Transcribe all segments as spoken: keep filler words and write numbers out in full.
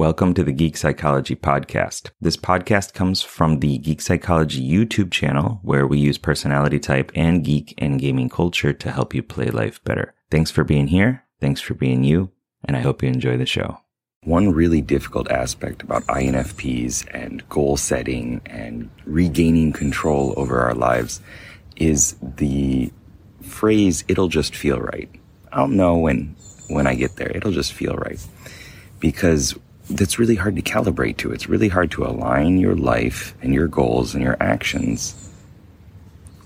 Welcome to the Geek Psychology Podcast. This podcast comes from the Geek Psychology YouTube channel, where we use personality type and geek and gaming culture to help you play life better. Thanks for being here. Thanks for being you. And I hope you enjoy the show. One really difficult aspect about I N F Ps and goal setting and regaining control over our lives is the phrase, it'll just feel right. I'll know when, when I get there, it'll just feel right. Because that's really hard to calibrate to. It's really hard to align your life and your goals and your actions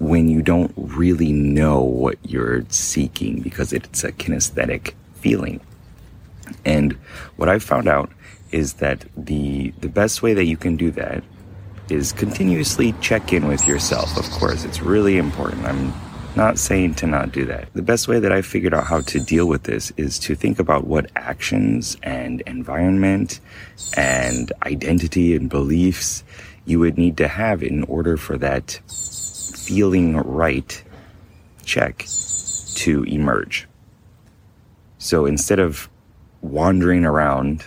when you don't really know what you're seeking, because it's a kinesthetic feeling. And what I've found out is that the the best way that you can do that is continuously check in with yourself. Of course, it's really important. I'm not saying to not do that. The best way that I figured out how to deal with this is to think about what actions and environment and identity and beliefs you would need to have in order for that feeling right check to emerge. So instead of wandering around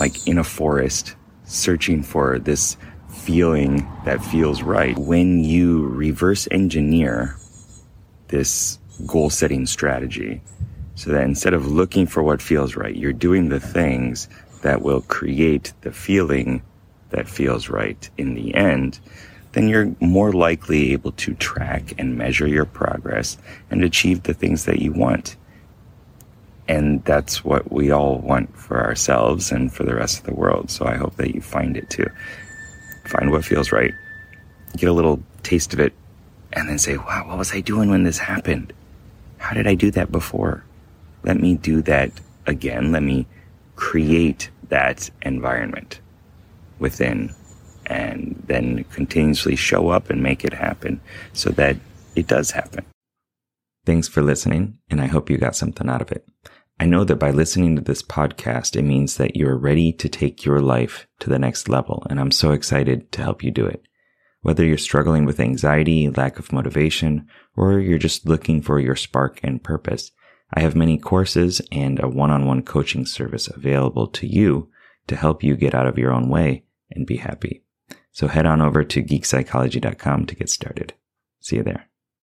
like in a forest searching for this feeling that feels right, when you reverse engineer this goal setting strategy so that instead of looking for what feels right, you're doing the things that will create the feeling that feels right in the end, then you're more likely able to track and measure your progress and achieve the things that you want. And that's what we all want for ourselves and for the rest of the world. So I hope that you find it too. Find what feels right. Get a little taste of it. And then say, wow, what was I doing when this happened? How did I do that before? Let me do that again. Let me create that environment within. And then continuously show up and make it happen so that it does happen. Thanks for listening, and I hope you got something out of it. I know that by listening to this podcast, it means that you're ready to take your life to the next level, and I'm so excited to help you do it. Whether you're struggling with anxiety, lack of motivation, or you're just looking for your spark and purpose, I have many courses and a one-on-one coaching service available to you to help you get out of your own way and be happy. So head on over to geek psychology dot com to get started. See you there.